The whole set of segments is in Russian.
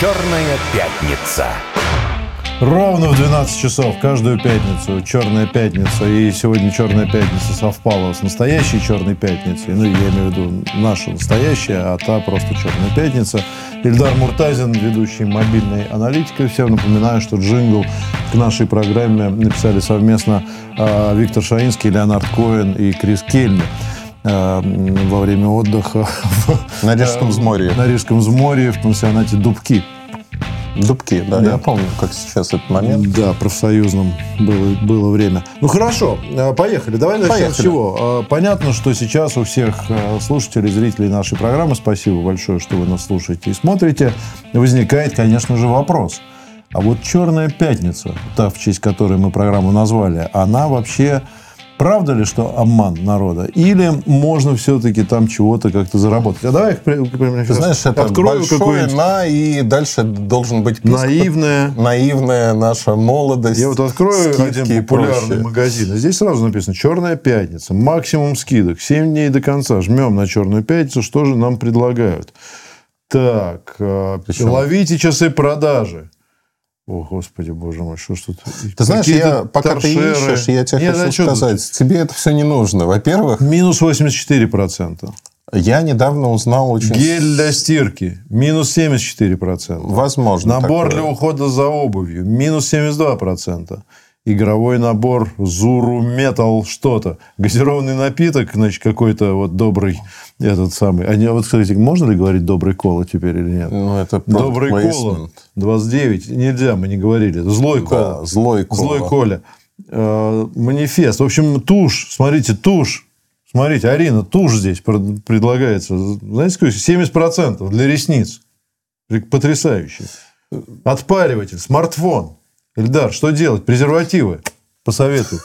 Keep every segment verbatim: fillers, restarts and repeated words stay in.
«Черная пятница». Ровно в двенадцать часов каждую пятницу «Черная пятница». И сегодня «Черная пятница» совпала с настоящей «Черной пятницей». Ну, я имею в виду наша настоящая, а та просто «Черная пятница». Эльдар Муртазин, ведущий мобильной аналитикой. Всем напоминаю, что джингл к нашей программе написали совместно Виктор Шаинский, Леонард Коэн и Крис Кельми во время отдыха на Рижском взморье. На Рижском взморье в пансионате Дубки. Дубки, да, да, я помню, как сейчас этот момент. Да, профсоюзным было, было время. Ну хорошо, поехали. Давай начнем с чего. Понятно, что сейчас у всех слушателей, зрителей нашей программы, спасибо большое, что вы нас слушаете и смотрите, возникает, конечно же, вопрос. А вот «Черная пятница», та, в честь которой мы программу назвали, она вообще... Правда ли, что обман народа? Или можно все-таки там чего-то как-то заработать? А давай их примерно сейчас знаешь, это открою большое на, и дальше должен быть писк. Наивная. Наивная наша молодость. Я вот открою один популярный магазин. Здесь сразу написано «Черная пятница». Максимум скидок. семь дней до конца. Жмем на «Черную пятницу». Что же нам предлагают? Так. Причем? Ловите часы продажи. О, Господи, Боже мой, что ж тут... Ты знаешь, я, пока торшеры... ты ищешь, я тебе Нет, хочу сказать, тут? Тебе это все не нужно. Во-первых... Минус восемьдесят четыре процента. Я недавно узнал очень... Гель для стирки. Минус семьдесят четыре процента. Возможно. Набор такое. Для ухода за обувью. Минус семьдесят два процента. Игровой набор Zuru Metal что-то. Газированный напиток, значит, какой-то вот добрый... Этот самый. Они, вот, кстати, можно ли говорить «Добрый кола» теперь или нет? Ну, это «Добрый кола» двадцать девять. Нельзя, мы не говорили. Злой кола. Да, злой кола. Злой коля. Э, манифест. В общем, тушь. Смотрите, тушь. Смотрите, Арина, тушь здесь предлагается. Знаете, сколько? семьдесят процентов для ресниц. Потрясающе. Отпариватель. Смартфон. Эльдар, что делать? Презервативы. Посоветуй.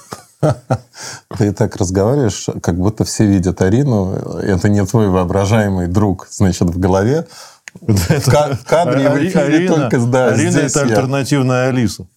Ты так разговариваешь, как будто все видят Арину. Это не твой воображаемый друг, значит, в голове. Это... В кадре Ари... Арина, только, да, Арина это я. Альтернативная Алиса.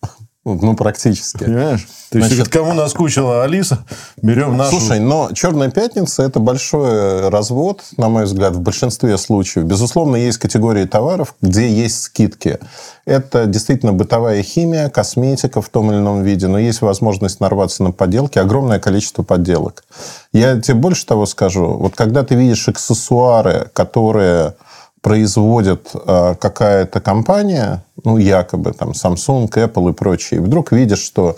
Ну, практически. Понимаешь? То есть, значит, кому наскучила Алиса, берем нашу... Слушай, но «Черная пятница» – это большой развод, на мой взгляд, в большинстве случаев. Безусловно, есть категории товаров, где есть скидки. Это действительно бытовая химия, косметика в том или ином виде, но есть возможность нарваться на подделки, огромное количество подделок. Я тебе больше того скажу. Вот когда ты видишь аксессуары, которые... производит какая-то компания, ну, якобы, там, Samsung, Apple и прочие, и вдруг видишь, что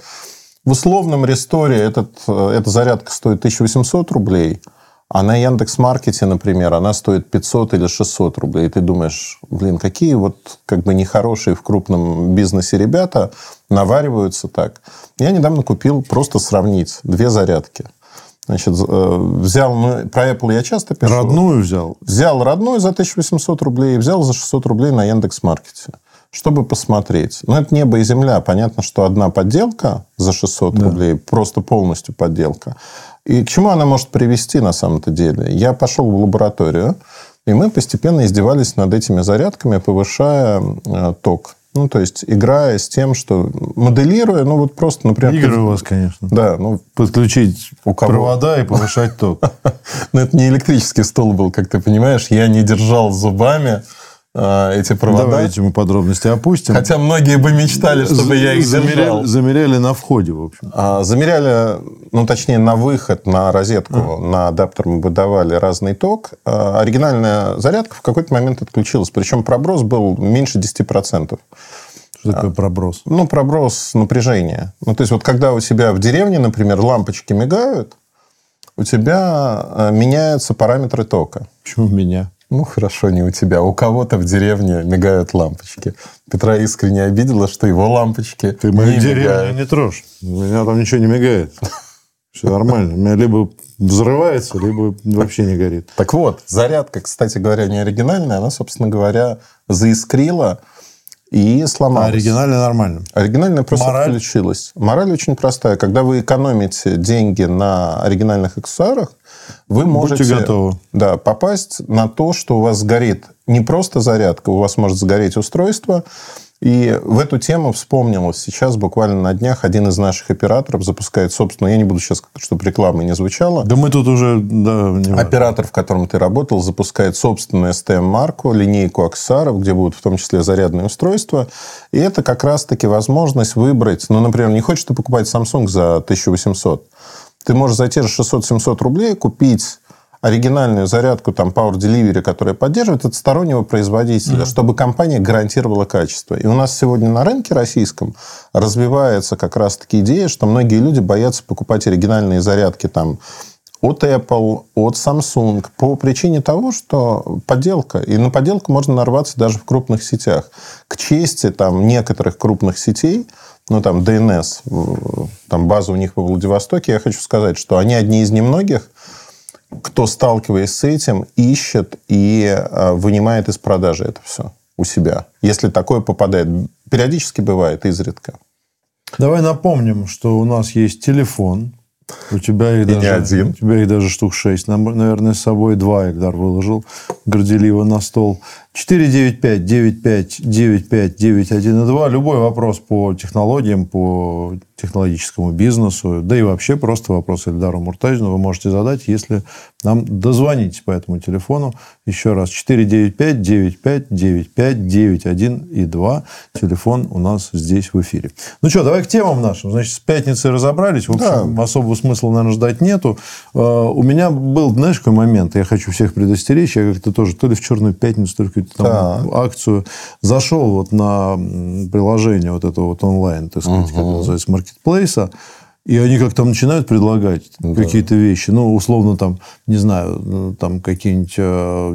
в условном Re-store этот, эта зарядка стоит тысяча восемьсот рублей, а на Яндекс.Маркете, например, она стоит пятьсот или шестьсот рублей. И ты думаешь, блин, какие вот как бы нехорошие в крупном бизнесе ребята навариваются так. Я недавно купил просто сравнить две зарядки. Значит, взял... Ну, про Apple я часто пишу. Родную взял? Взял родную за тысячу восемьсот рублей и взял за шестьсот рублей на Яндекс.Маркете, чтобы посмотреть. Но это небо и земля. Понятно, что одна подделка за шестьсот да. рублей, просто полностью подделка. И к чему она может привести на самом-то деле? Я пошел в лабораторию, и мы постепенно издевались над этими зарядками, повышая ток. Ну, то есть, играя с тем, что моделируя, ну, вот просто, например... Игры ты... у вас, конечно. Да, ну... Подключить у кого? Провода и повышать ток. Но это не электрический стул был, как ты понимаешь. Я не держал зубами эти провода. Давайте мы подробности опустим. Хотя многие бы мечтали, чтобы я их замерял. Замеряли на входе, в общем. Замеряли, ну, точнее, на выход, на розетку, на адаптер мы выдавали разный ток. Оригинальная зарядка в какой-то момент отключилась. Причем проброс был меньше десяти процентов. Что такое проброс? Ну, проброс напряжения. Ну, то есть, вот когда у тебя в деревне, например, лампочки мигают, у тебя меняются параметры тока. Почему у меня? Ну, хорошо, не у тебя. У кого-то в деревне мигают лампочки. Петра искренне обидела, что его лампочки Ты мою не деревню мигают. Не трожь. У меня там ничего не мигает. Все нормально. У меня либо взрывается, либо вообще не горит. Так вот, зарядка, кстати говоря, не оригинальная. Она, собственно говоря, заискрила и сломалась. А оригинальная нормально? Оригинальная просто Мораль? Отключилась. Мораль очень простая. Когда вы экономите деньги на оригинальных аксессуарах, вы можете да, попасть на то, что у вас сгорит не просто зарядка, у вас может сгореть устройство, И в эту тему вспомнилось. Сейчас буквально на днях один из наших операторов запускает собственно, я не буду сейчас, чтобы реклама не звучала. Да мы тут уже... Да, оператор, в котором ты работал, запускает собственную эс ти эм-марку, линейку аксессуаров, где будут в том числе зарядные устройства. И это как раз-таки возможность выбрать... Ну, например, не хочешь ты покупать Samsung за тысячу восемьсот? Ты можешь за те же шестьсот-семьсот рублей купить оригинальную зарядку там, Power Delivery, которая поддерживает от стороннего производителя, mm-hmm. чтобы компания гарантировала качество. И у нас сегодня на рынке российском развивается как раз-таки идея, что многие люди боятся покупать оригинальные зарядки там, от Apple, от Samsung по причине того, что подделка. И на подделку можно нарваться даже в крупных сетях. К чести там, некоторых крупных сетей, ну, там, ДНС, там, база у них во Владивостоке, я хочу сказать, что они одни из немногих, кто, сталкиваясь с этим, ищет и вынимает из продажи это все у себя. Если такое попадает. Периодически бывает, изредка. Давай напомним, что у нас есть телефон. У тебя их, даже, один. У тебя их даже штук шесть. Наверное, с собой два Эльдар выложил горделиво на стол. четыре девять пять девять пять девять пять девять один два. Любой вопрос по технологиям, по технологическому бизнесу, да и вообще просто вопрос Эльдару Муртазину вы можете задать, если нам дозвонитесь по этому телефону. Еще раз. четыре девять пять девять пять девять пять девять один два. Телефон у нас здесь в эфире. Ну что, давай к темам нашим. Значит, с пятницы разобрались. В общем, да. Особого смысла, наверное, ждать нету. У меня был, знаешь, какой момент, я хочу всех предостеречь, я как-то тоже то ли в Черную пятницу, то ли какую-то там да. акцию зашел вот на приложение вот этого вот онлайн, так сказать, угу. как называется, маркетплейса, и они как-то начинают предлагать да. какие-то вещи. Ну, условно, там, не знаю, там какие-нибудь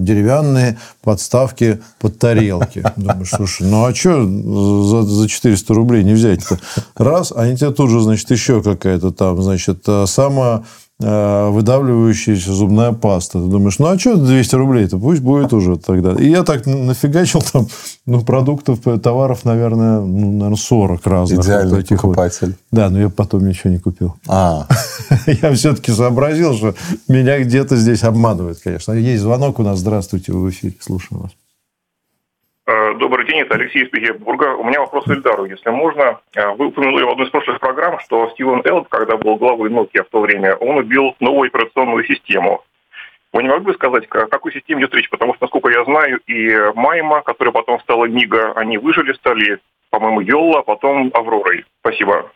деревянные подставки под тарелки. Думаешь, слушай, ну а что за, за четыреста рублей не взять-то? Раз, они тебе тут же, значит, еще какая-то там, значит, самая выдавливающаяся зубная паста. Ты думаешь, ну а что двести рублей-то? Пусть будет уже тогда. И я так нафигачил там, ну, продуктов, товаров, наверное, ну, наверное, сорок разных. Идеальный вот покупатель. Вот. Да, но я потом ничего не купил. А. Я все-таки сообразил, что меня где-то здесь обманывают, конечно. Есть звонок у нас. Здравствуйте, вы в эфире. Слушаю вас. Добрый день, это Алексей из Петербурга. У меня вопрос к Эльдару, если можно. Вы упомянули в одной из прошлых программ, что Стивен Элоп, когда был главой Nokia в то время, он убил новую операционную систему. Вы не могли бы сказать, о какой системе идет речь? Потому что, насколько я знаю, и Maemo, которая потом стала Мига, они выжили, стали, по-моему, Йолла, а потом Авророй. Спасибо.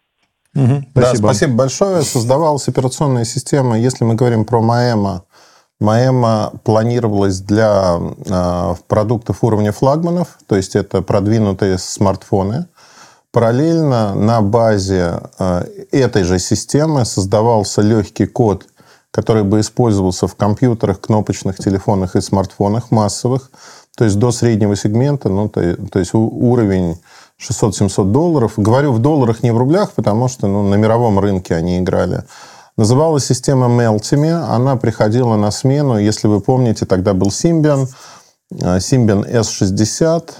Угу, спасибо. Да, спасибо большое. Создавалась операционная система, если мы говорим про Maemo. Maemo планировалась для э, продуктов уровня флагманов, то есть это продвинутые смартфоны. Параллельно на базе э, этой же системы создавался легкий код, который бы использовался в компьютерах, кнопочных телефонах и смартфонах массовых, то есть до среднего сегмента, ну, то, то есть уровень шестьсот-семьсот долларов. Говорю в долларах, не в рублях, потому что ну, на мировом рынке они играли. Называлась система Meltemi, она приходила на смену, если вы помните, тогда был Symbian, Symbian эс шестьдесят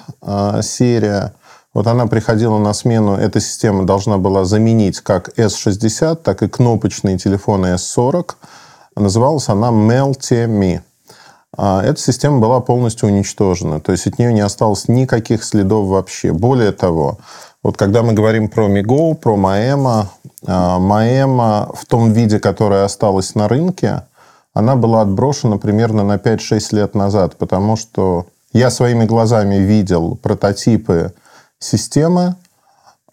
серия. Вот она приходила на смену, эта система должна была заменить как эс шестьдесят, так и кнопочные телефоны эс сорок. Называлась она Meltemi. Эта система была полностью уничтожена, то есть от нее не осталось никаких следов вообще. Более того, вот когда мы говорим про Мего, про Maemo, Maemo в том виде, которое осталось на рынке, она была отброшена примерно на пять-шесть лет назад, потому что я своими глазами видел прототипы системы,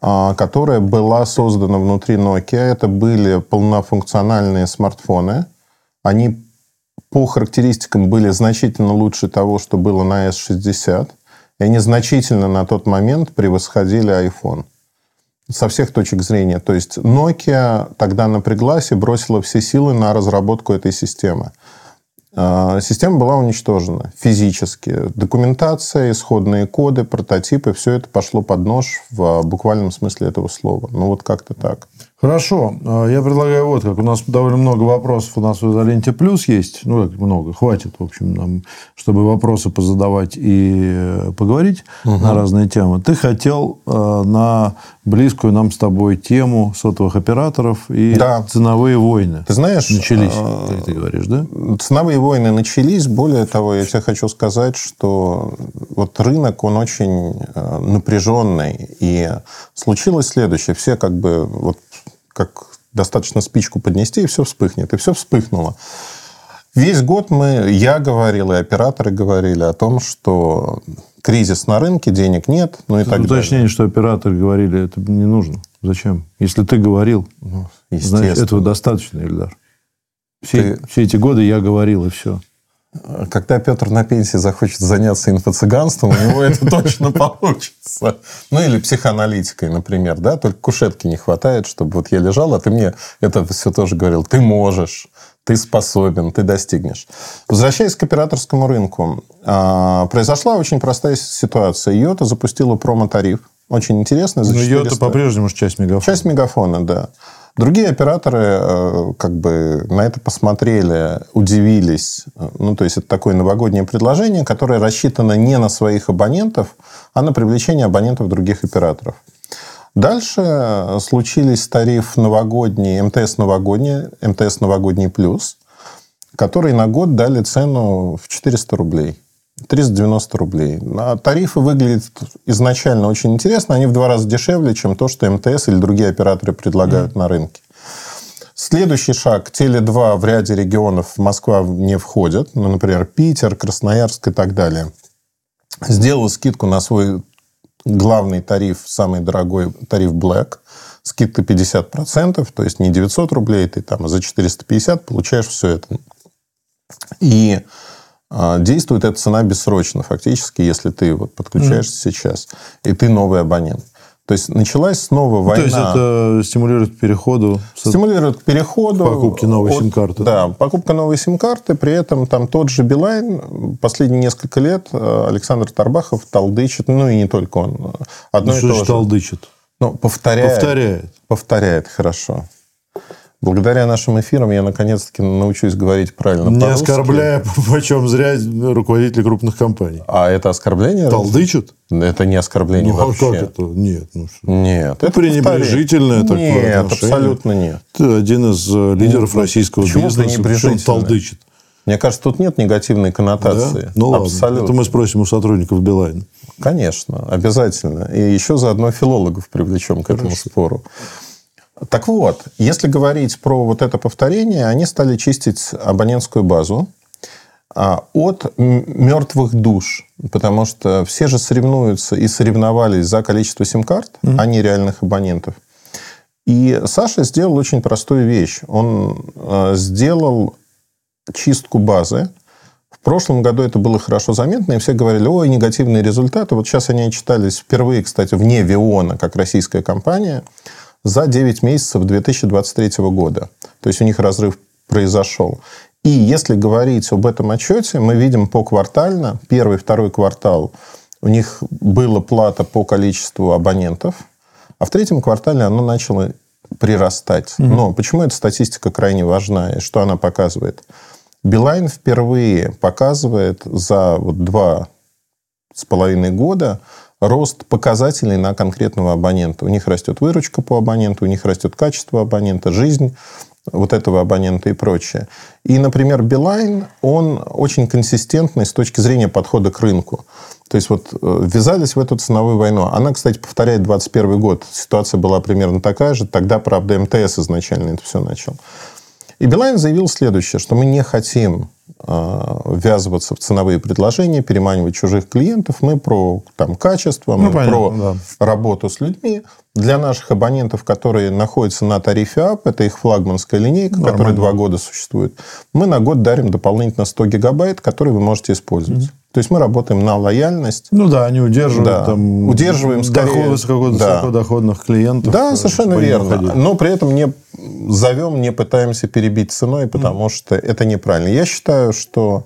которая была создана внутри Nokia. Это были полнофункциональные смартфоны. Они по характеристикам были значительно лучше того, что было на эс шестьдесят. И они значительно на тот момент превосходили iPhone. Со всех точек зрения. То есть Nokia тогда напряглась и бросила все силы на разработку этой системы. Система была уничтожена физически. Документация, исходные коды, прототипы, все это пошло под нож в буквальном смысле этого слова. Ну, вот как-то так. Хорошо. Я предлагаю вот как. У нас довольно много вопросов. У нас в Изоленте Плюс есть. Ну, как много. Хватит, в общем, нам, чтобы вопросы позадавать и поговорить угу. на разные темы. Ты хотел на близкую нам с тобой тему сотовых операторов и да. ценовые войны. Ты знаешь... Начались, ты, ты говоришь, да? Ценовые войны начались. Более того, я тебе хочу сказать, что вот рынок, он очень напряженный. И случилось следующее. Все как бы, вот как достаточно спичку поднести, и все вспыхнет. И все вспыхнуло. Весь год мы, я говорил, и операторы говорили о том, что кризис на рынке, денег нет, ну и так далее. Уточнение, что операторы говорили, это не нужно. Зачем? Если ты говорил, ну, значит, этого достаточно, Эльдар. Все, ты... все эти годы я говорил, и все. Когда Петр на пенсии захочет заняться инфо-цыганством, у него это точно получится. Ну, или психоаналитикой, например. Да? Только кушетки не хватает, чтобы вот я лежал, а ты мне это все тоже говорил. Ты можешь, ты способен, ты достигнешь. Возвращаясь к операторскому рынку. Произошла очень простая ситуация. Йота запустила промо-тариф. Очень интересно. За четыреста. Но Йота по-прежнему часть Мегафона. Часть Мегафона, да. Другие операторы как бы на это посмотрели, удивились. Ну, то есть, это такое новогоднее предложение, которое рассчитано не на своих абонентов, а на привлечение абонентов других операторов. Дальше случились тариф новогодний, МТС новогодний, МТС новогодний плюс, который на год дали цену в четыреста рублей. триста девяносто рублей. Тарифы выглядят изначально очень интересно. Они в два раза дешевле, чем то, что МТС или другие операторы предлагают mm-hmm. на рынке. Следующий шаг. теле два в ряде регионов Москва не входит. Ну, например, Питер, Красноярск и так далее. Сделала скидку на свой главный тариф, самый дорогой тариф Black. Скидка пятьдесят процентов. То есть, не девятьсот рублей. Ты там за четыреста пятьдесят получаешь все это. И... действует эта цена бессрочно, фактически, если ты вот подключаешься mm. сейчас, и ты новый абонент. То есть, началась снова ну, война. То есть, это стимулирует к переходу? Стимулирует к переходу. К покупке новой от, сим-карты. Да, покупка новой сим-карты. При этом там тот же Beeline последние несколько лет Александр Тарбахов талдычит, ну и не только он. Одно ну, и что же талдычит? Ну, повторяет. Повторяет. Повторяет, хорошо. Благодаря нашим эфирам я наконец-таки научусь говорить правильно по-русски. Не оскорбляя, почем зря, руководителей крупных компаний. А это оскорбление? Талдычат? Это не оскорбление ну, вообще. Ну, а как это? Нет. Ну, нет. Это пренебрежительное повторение. Такое нет, отношение. Абсолютно нет. Ты один из лидеров ну, российского бизнеса, причем талдычит. Мне кажется, тут нет негативной коннотации. Да? Ну, абсолютно. Ладно. Это мы спросим у сотрудников Beeline. Конечно, обязательно. И еще заодно филологов привлечем к Хорошо. Этому спору. Так вот, если говорить про вот это повторение, они стали чистить абонентскую базу от мертвых душ, потому что все же соревнуются и соревновались за количество сим-карт, mm-hmm. а не реальных абонентов. И Саша сделал очень простую вещь. Он сделал чистку базы. В прошлом году это было хорошо заметно, и все говорили, ой, негативные результаты. Вот сейчас они отчитались впервые, кстати, вне Виона, как российская компания, за девять месяцев две тысячи двадцать третьего года. То есть, у них разрыв произошел. И если говорить об этом отчете, мы видим поквартально. Первый, второй квартал у них была плата по количеству абонентов. А в третьем квартале она начала прирастать. Mm-hmm. Но почему эта статистика крайне важна? И что она показывает? Beeline впервые показывает за вот два с половиной года рост показателей на конкретного абонента. У них растет выручка по абоненту, у них растет качество абонента, жизнь вот этого абонента и прочее. И, например, Beeline, он очень консистентный с точки зрения подхода к рынку. То есть, вот ввязались в эту ценовую войну. Она, кстати, повторяет двадцать первый год. Ситуация была примерно такая же. Тогда, правда, МТС изначально это все начал. И Beeline заявил следующее, что мы не хотим ввязываться в ценовые предложения, переманивать чужих клиентов. Мы про там, качество, мы ну, понятно, про да. работу с людьми. Для наших абонентов, которые находятся на тарифе App, это их флагманская линейка, нормально. Которая два года существует, мы на год дарим дополнительно сто гигабайт, которые вы можете использовать. Mm-hmm. То есть, мы работаем на лояльность. Ну да, они удерживают да. там... Удерживаем скорее... Доход, да. высокодоходных клиентов. Да, совершенно верно. Ходили. Но при этом не зовем, не пытаемся перебить ценой, потому mm. что это неправильно. Я считаю, что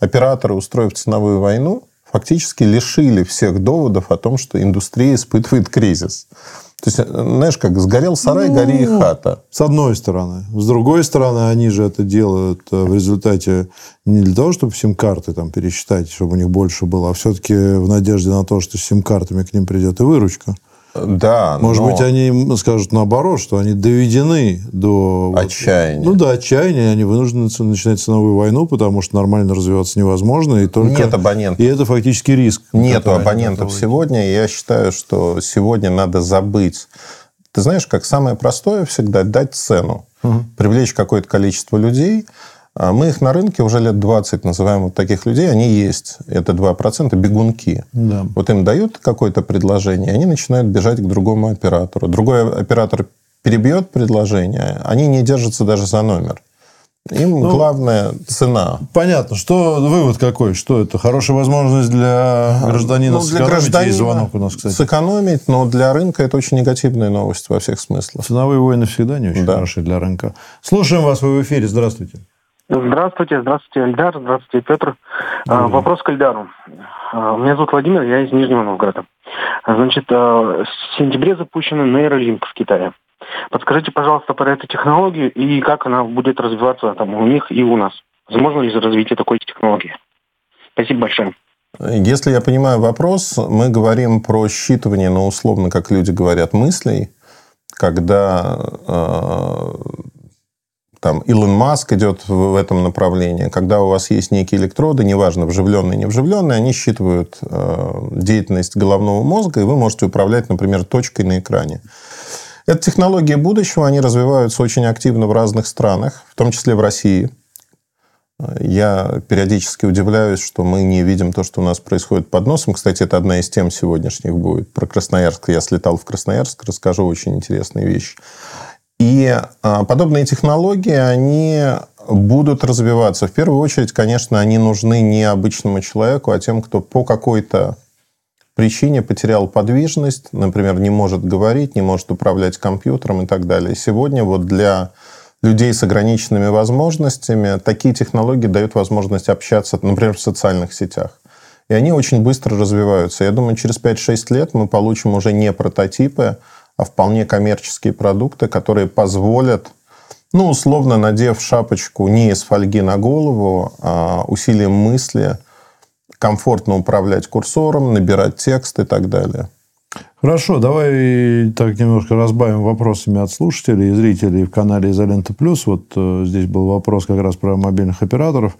операторы, устроив ценовую войну, фактически лишили всех доводов о том, что индустрия испытывает кризис. То есть, знаешь, как сгорел сарай, ну, гори и хата. С одной стороны. С другой стороны, они же это делают в результате не для того, чтобы сим-карты там пересчитать, чтобы у них больше было, а все-таки в надежде на то, что с сим-картами к ним придет и выручка. Да, Может но... быть, они скажут наоборот, что они доведены до... Отчаяния. Ну, до отчаяния. Они вынуждены начинать ценовую войну, потому что нормально развиваться невозможно. И только... Нет абонентов. И это фактически риск. Нет абонентов сегодня. Я считаю, что сегодня надо забыть. Ты знаешь, как самое простое всегда дать цену. Угу. Привлечь какое-то количество людей. Мы их на рынке уже лет двадцать называем вот таких людей. Они есть. Это два процента бегунки. Да. Вот им дают какое-то предложение, они начинают бежать к другому оператору. Другой оператор перебьет предложение, они не держатся даже за номер. Им ну, главное цена. Понятно. Что вывод какой? Что это? Хорошая возможность для гражданина ну, для сэкономить. Гражданина есть звонок у нас, кстати. Сэкономить, но для рынка это очень негативная новость во всех смыслах. Ценовые войны всегда не очень да. хорошие для рынка. Слушаем вас, вы в эфире. Здравствуйте. Здравствуйте, здравствуйте, Эльдар, здравствуйте, Петр. Mm-hmm. Вопрос к Эльдару. Меня зовут Владимир, я из Нижнего Новгорода. Значит, в сентябре запущен нейролинк в Китае. Подскажите, пожалуйста, про эту технологию и как она будет развиваться там у них и у нас. Возможно ли развитие такой технологии? Спасибо большое. Если я понимаю вопрос, мы говорим про считывание, но условно, как люди говорят, мыслей, когда... Э- Там, Илон Маск идет в этом направлении. Когда у вас есть некие электроды, неважно, вживленные, не вживленные, они считывают деятельность головного мозга, и вы можете управлять, например, точкой на экране. Это технологии будущего, они развиваются очень активно в разных странах, в том числе в России. Я периодически удивляюсь, что мы не видим то, что у нас происходит под носом. Кстати, это одна из тем сегодняшних будет. Про Красноярск. Я слетал в Красноярск, расскажу очень интересные вещи. И подобные технологии, они будут развиваться. В первую очередь, конечно, они нужны не обычному человеку, а тем, кто по какой-то причине потерял подвижность, например, не может говорить, не может управлять компьютером и так далее. Сегодня вот для людей с ограниченными возможностями такие технологии дают возможность общаться, например, в социальных сетях. И они очень быстро развиваются. Я думаю, через пять-шесть лет мы получим уже не прототипы, а вполне коммерческие продукты, которые позволят, ну, условно, надев шапочку не из фольги на голову, а усилием мысли, комфортно управлять курсором, набирать текст и так далее. Хорошо, давай так немножко разбавим вопросами от слушателей и зрителей в канале «Изолента Плюс». Вот э, здесь был вопрос как раз про мобильных операторов.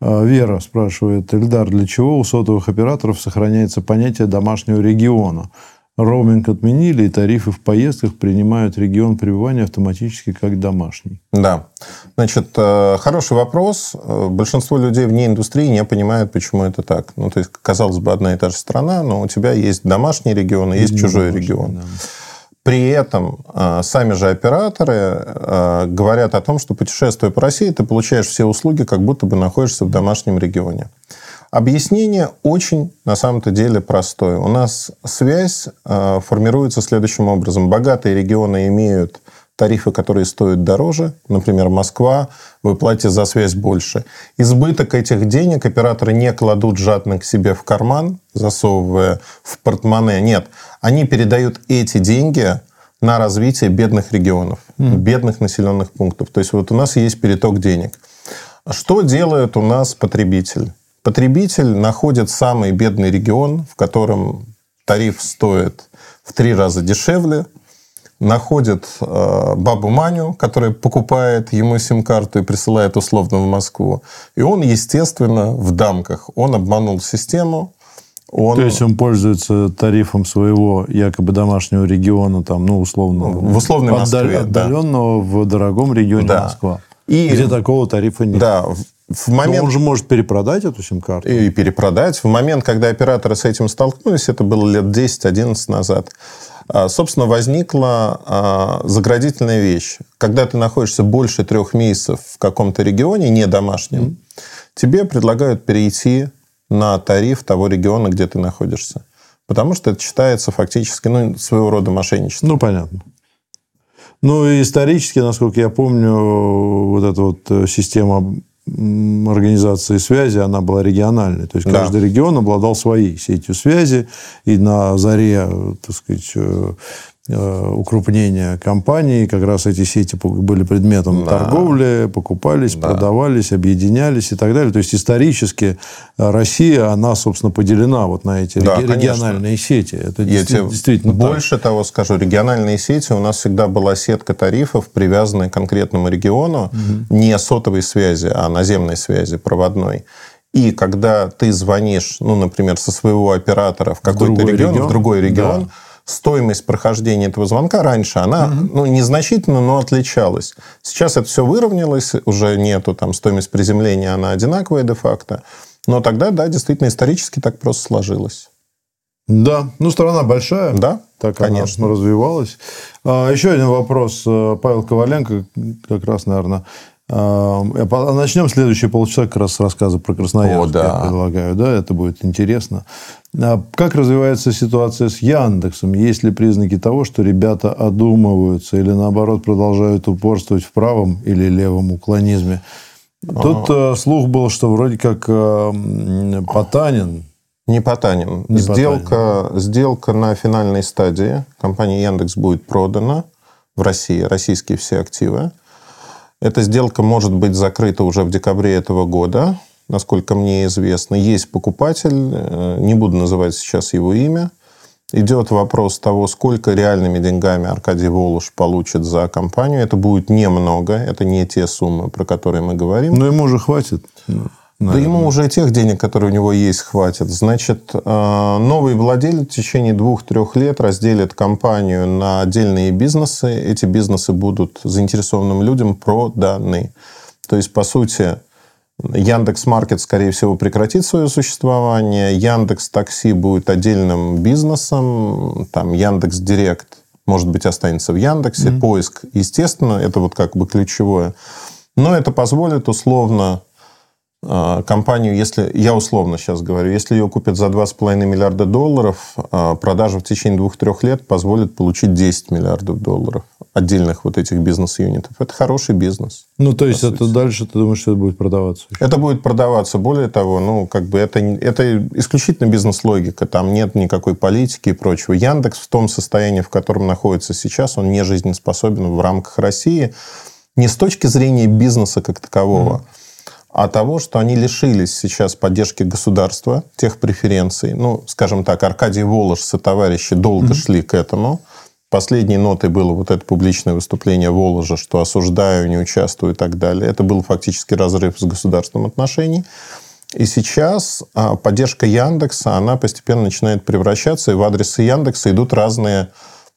Э, Вера спрашивает: Эльдар, для чего у сотовых операторов сохраняется понятие «домашнего региона»? Роуминг отменили, и тарифы в поездках принимают регион пребывания автоматически как домашний. Да. Значит, хороший вопрос. Большинство людей вне индустрии не понимают, почему это так. Ну, то есть, казалось бы, одна и та же страна, но у тебя есть домашний регион и есть не чужой домашний, регион. Да. При этом сами же операторы говорят о том, что, путешествуя по России, ты получаешь все услуги, как будто бы находишься в домашнем регионе. Объяснение очень, на самом-то деле, простое. У нас связь э, формируется следующим образом. Богатые регионы имеют тарифы, которые стоят дороже. Например, Москва, вы платите за связь больше. Избыток этих денег операторы не кладут жадно к себе в карман, засовывая в портмоне. Нет, они передают эти деньги на развитие бедных регионов, mm. бедных населенных пунктов. То есть вот у нас есть переток денег. Что делает у нас потребитель? Потребитель находит самый бедный регион, в котором тариф стоит в три раза дешевле, находит э, бабу Маню, которая покупает ему сим-карту и присылает условно в Москву. И он, естественно, в дамках. Он обманул систему. Он... То есть он пользуется тарифом своего якобы домашнего региона, там, ну, условно, в условной Москве, отдаленного, да. в дорогом регионе да. Москва. И... Где такого тарифа нет. Да. В момент... Он же может перепродать эту сим-карту. И перепродать. В момент, когда операторы с этим столкнулись, это было лет десять-одиннадцать назад, собственно, возникла заградительная вещь. Когда ты находишься больше трех месяцев в каком-то регионе, не домашнем, mm-hmm. тебе предлагают перейти на тариф того региона, где ты находишься. Потому что это считается фактически ну, своего рода мошенничеством. Ну, понятно. Ну, и исторически, насколько я помню, вот эта вот система... организации связи, она была региональной. То есть, да. каждый регион обладал своей сетью связи. И на заре, так сказать, укрупнения компаний, как раз эти сети были предметом да. торговли, покупались, да. продавались, объединялись и так далее. То есть исторически Россия, она, собственно, поделена вот на эти да, реги- региональные сети. Это Я действительно, действительно больше так. того скажу, региональные сети, у нас всегда была сетка тарифов, привязанная к конкретному региону, угу. не сотовой связи, а наземной связи, проводной. И когда ты звонишь, ну, например, со своего оператора в какой-то другой регион, регион, в другой регион, да. стоимость прохождения этого звонка раньше, она угу. ну, незначительно, но отличалась. Сейчас это все выровнялось, уже нету там стоимость приземления, она одинаковая де-факто. Но тогда, да, действительно, исторически так просто сложилось. Да. Ну, страна большая. Да, так, конечно. Она развивалась. Еще один вопрос. Павел Коваленко как раз, наверное... Начнем следующие полчаса как раз с рассказа про Красноярск, О, да. я предлагаю. Да, это будет интересно. Как развивается ситуация с Яндексом? Есть ли признаки того, что ребята одумываются или, наоборот, продолжают упорствовать в правом или левом уклонизме? Тут А-а-а. слух был, что вроде как Потанин... Не Потанин. Не сделка, Потанин. Сделка на финальной стадии. Компания Яндекс будет продана в России. Российские все активы. Эта сделка может быть закрыта уже в декабре этого года, насколько мне известно. Есть покупатель, не буду называть сейчас его имя. Идет вопрос того, сколько реальными деньгами Аркадий Волож получит за компанию. Это будет немного, это не те суммы, про которые мы говорим. Но ему уже хватит. Наверное. Да ему уже тех денег, которые у него есть, хватит. Значит, новый владелец в течение двух-трех лет разделит компанию на отдельные бизнесы. Эти бизнесы будут заинтересованным людям проданы. То есть, по сути, Яндекс.Маркет, скорее всего, прекратит свое существование. Яндекс.Такси будет отдельным бизнесом. Там Яндекс.Директ, может быть, останется в Яндексе. Mm-hmm. Поиск, естественно, это вот как бы ключевое. Но это позволит условно... Компанию, если, я условно сейчас говорю, если ее купят за два с половиной миллиарда долларов, продажа в течение двух-трех лет позволит получить десять миллиардов долларов отдельных вот этих бизнес-юнитов. Это хороший бизнес. Ну, то есть, это дальше, ты думаешь, что это будет продаваться? Это будет продаваться. Более того, ну, как бы это, это исключительно бизнес-логика. Там нет никакой политики и прочего. Яндекс в том состоянии, в котором находится сейчас, он не жизнеспособен в рамках России. Не с точки зрения бизнеса как такового, mm-hmm. а того, что они лишились сейчас поддержки государства, тех преференций. Ну, скажем так, Аркадий Волож, сотоварищи долго mm-hmm. шли к этому. Последней нотой было вот это публичное выступление Воложа, что осуждаю, не участвую и так далее. Это был фактически разрыв с государством отношений. И сейчас поддержка Яндекса, она постепенно начинает превращаться, и в адресы Яндекса идут разные,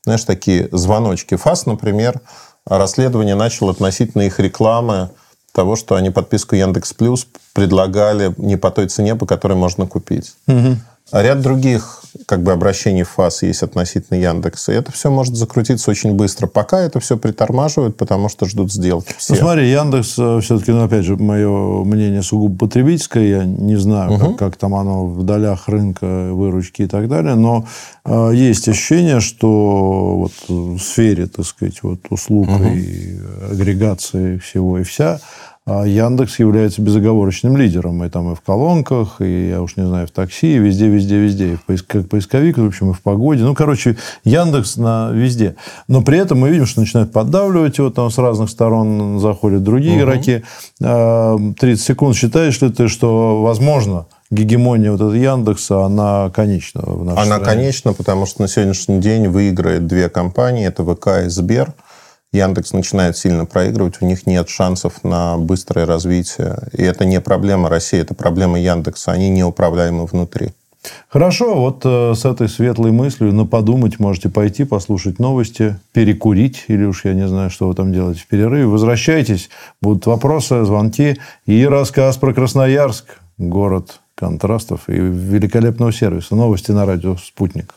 знаешь, такие звоночки. ФАС, например, расследование начал относительно их рекламы, того, что они подписку Яндекс Плюс предлагали не по той цене, по которой можно купить. Угу. Ряд других как бы, обращений в ФАС есть относительно Яндекса. И это все может закрутиться очень быстро. Пока это все притормаживают, потому что ждут сделки. Ну, смотри, Яндекс все-таки, ну, опять же, мое мнение сугубо потребительское. Я не знаю, угу. как, как там оно в долях рынка, выручки и так далее. Но э, есть ощущение, что вот в сфере, так сказать, вот услуг угу. и агрегации всего и вся... Яндекс является безоговорочным лидером. И там и в колонках, и, я уж не знаю, в такси, и везде, везде, везде. И в поиск... как поисковик, в общем, и в погоде. Ну, короче, Яндекс на... везде. Но при этом мы видим, что начинают поддавливать его. Там с разных сторон заходят другие угу. игроки. тридцать секунд. Считаешь ли ты, что, возможно, гегемония вот этого Яндекса, она конечна? В нашей она стране? Конечна, потому что на сегодняшний день выиграет две компании. Это ВК и Сбер. Яндекс начинает сильно проигрывать, у них нет шансов на быстрое развитие. И это не проблема России, это проблема Яндекса. Они неуправляемы внутри. Хорошо, вот э, с этой светлой мыслью на подумать можете пойти, послушать новости, перекурить, или уж я не знаю, что вы там делаете в перерыве. Возвращайтесь, будут вопросы, звонки и рассказ про Красноярск, город контрастов и великолепного сервиса. Новости на радио «Спутник».